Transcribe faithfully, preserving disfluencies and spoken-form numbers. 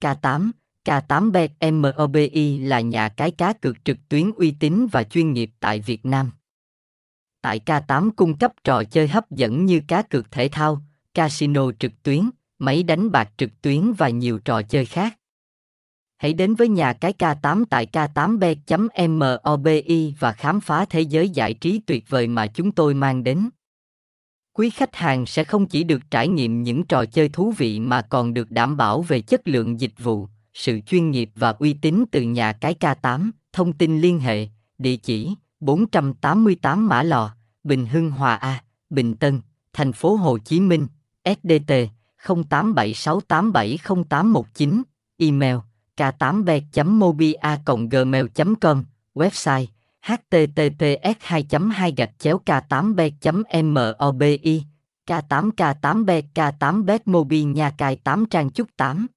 ca tám, ca tám bê MOBI là nhà cái cá cược trực tuyến uy tín và chuyên nghiệp tại Việt Nam. Tại ca tám cung cấp trò chơi hấp dẫn như cá cược thể thao, casino trực tuyến, máy đánh bạc trực tuyến và nhiều trò chơi khác. Hãy đến với nhà cái ca tám tại ca tám bê chấm mobi và khám phá thế giới giải trí tuyệt vời mà chúng tôi mang đến. Quý khách hàng sẽ không chỉ được trải nghiệm những trò chơi thú vị mà còn được đảm bảo về chất lượng dịch vụ, sự chuyên nghiệp và uy tín từ nhà cái ca tám. Thông tin liên hệ, địa chỉ bốn trăm tám mươi tám Mã Lò, Bình Hưng Hoà A, Bình Tân, Thành phố Hồ Chí Minh, ét đê tê không tám bảy sáu tám bảy không tám một chín, email k tám b e t mobi a còng gmail chấm com, website h t t p s hai chấm hai gạch chéo k tám b e t mobi, k tám k tám b e t mobi nhà cái tám trang chúc tám.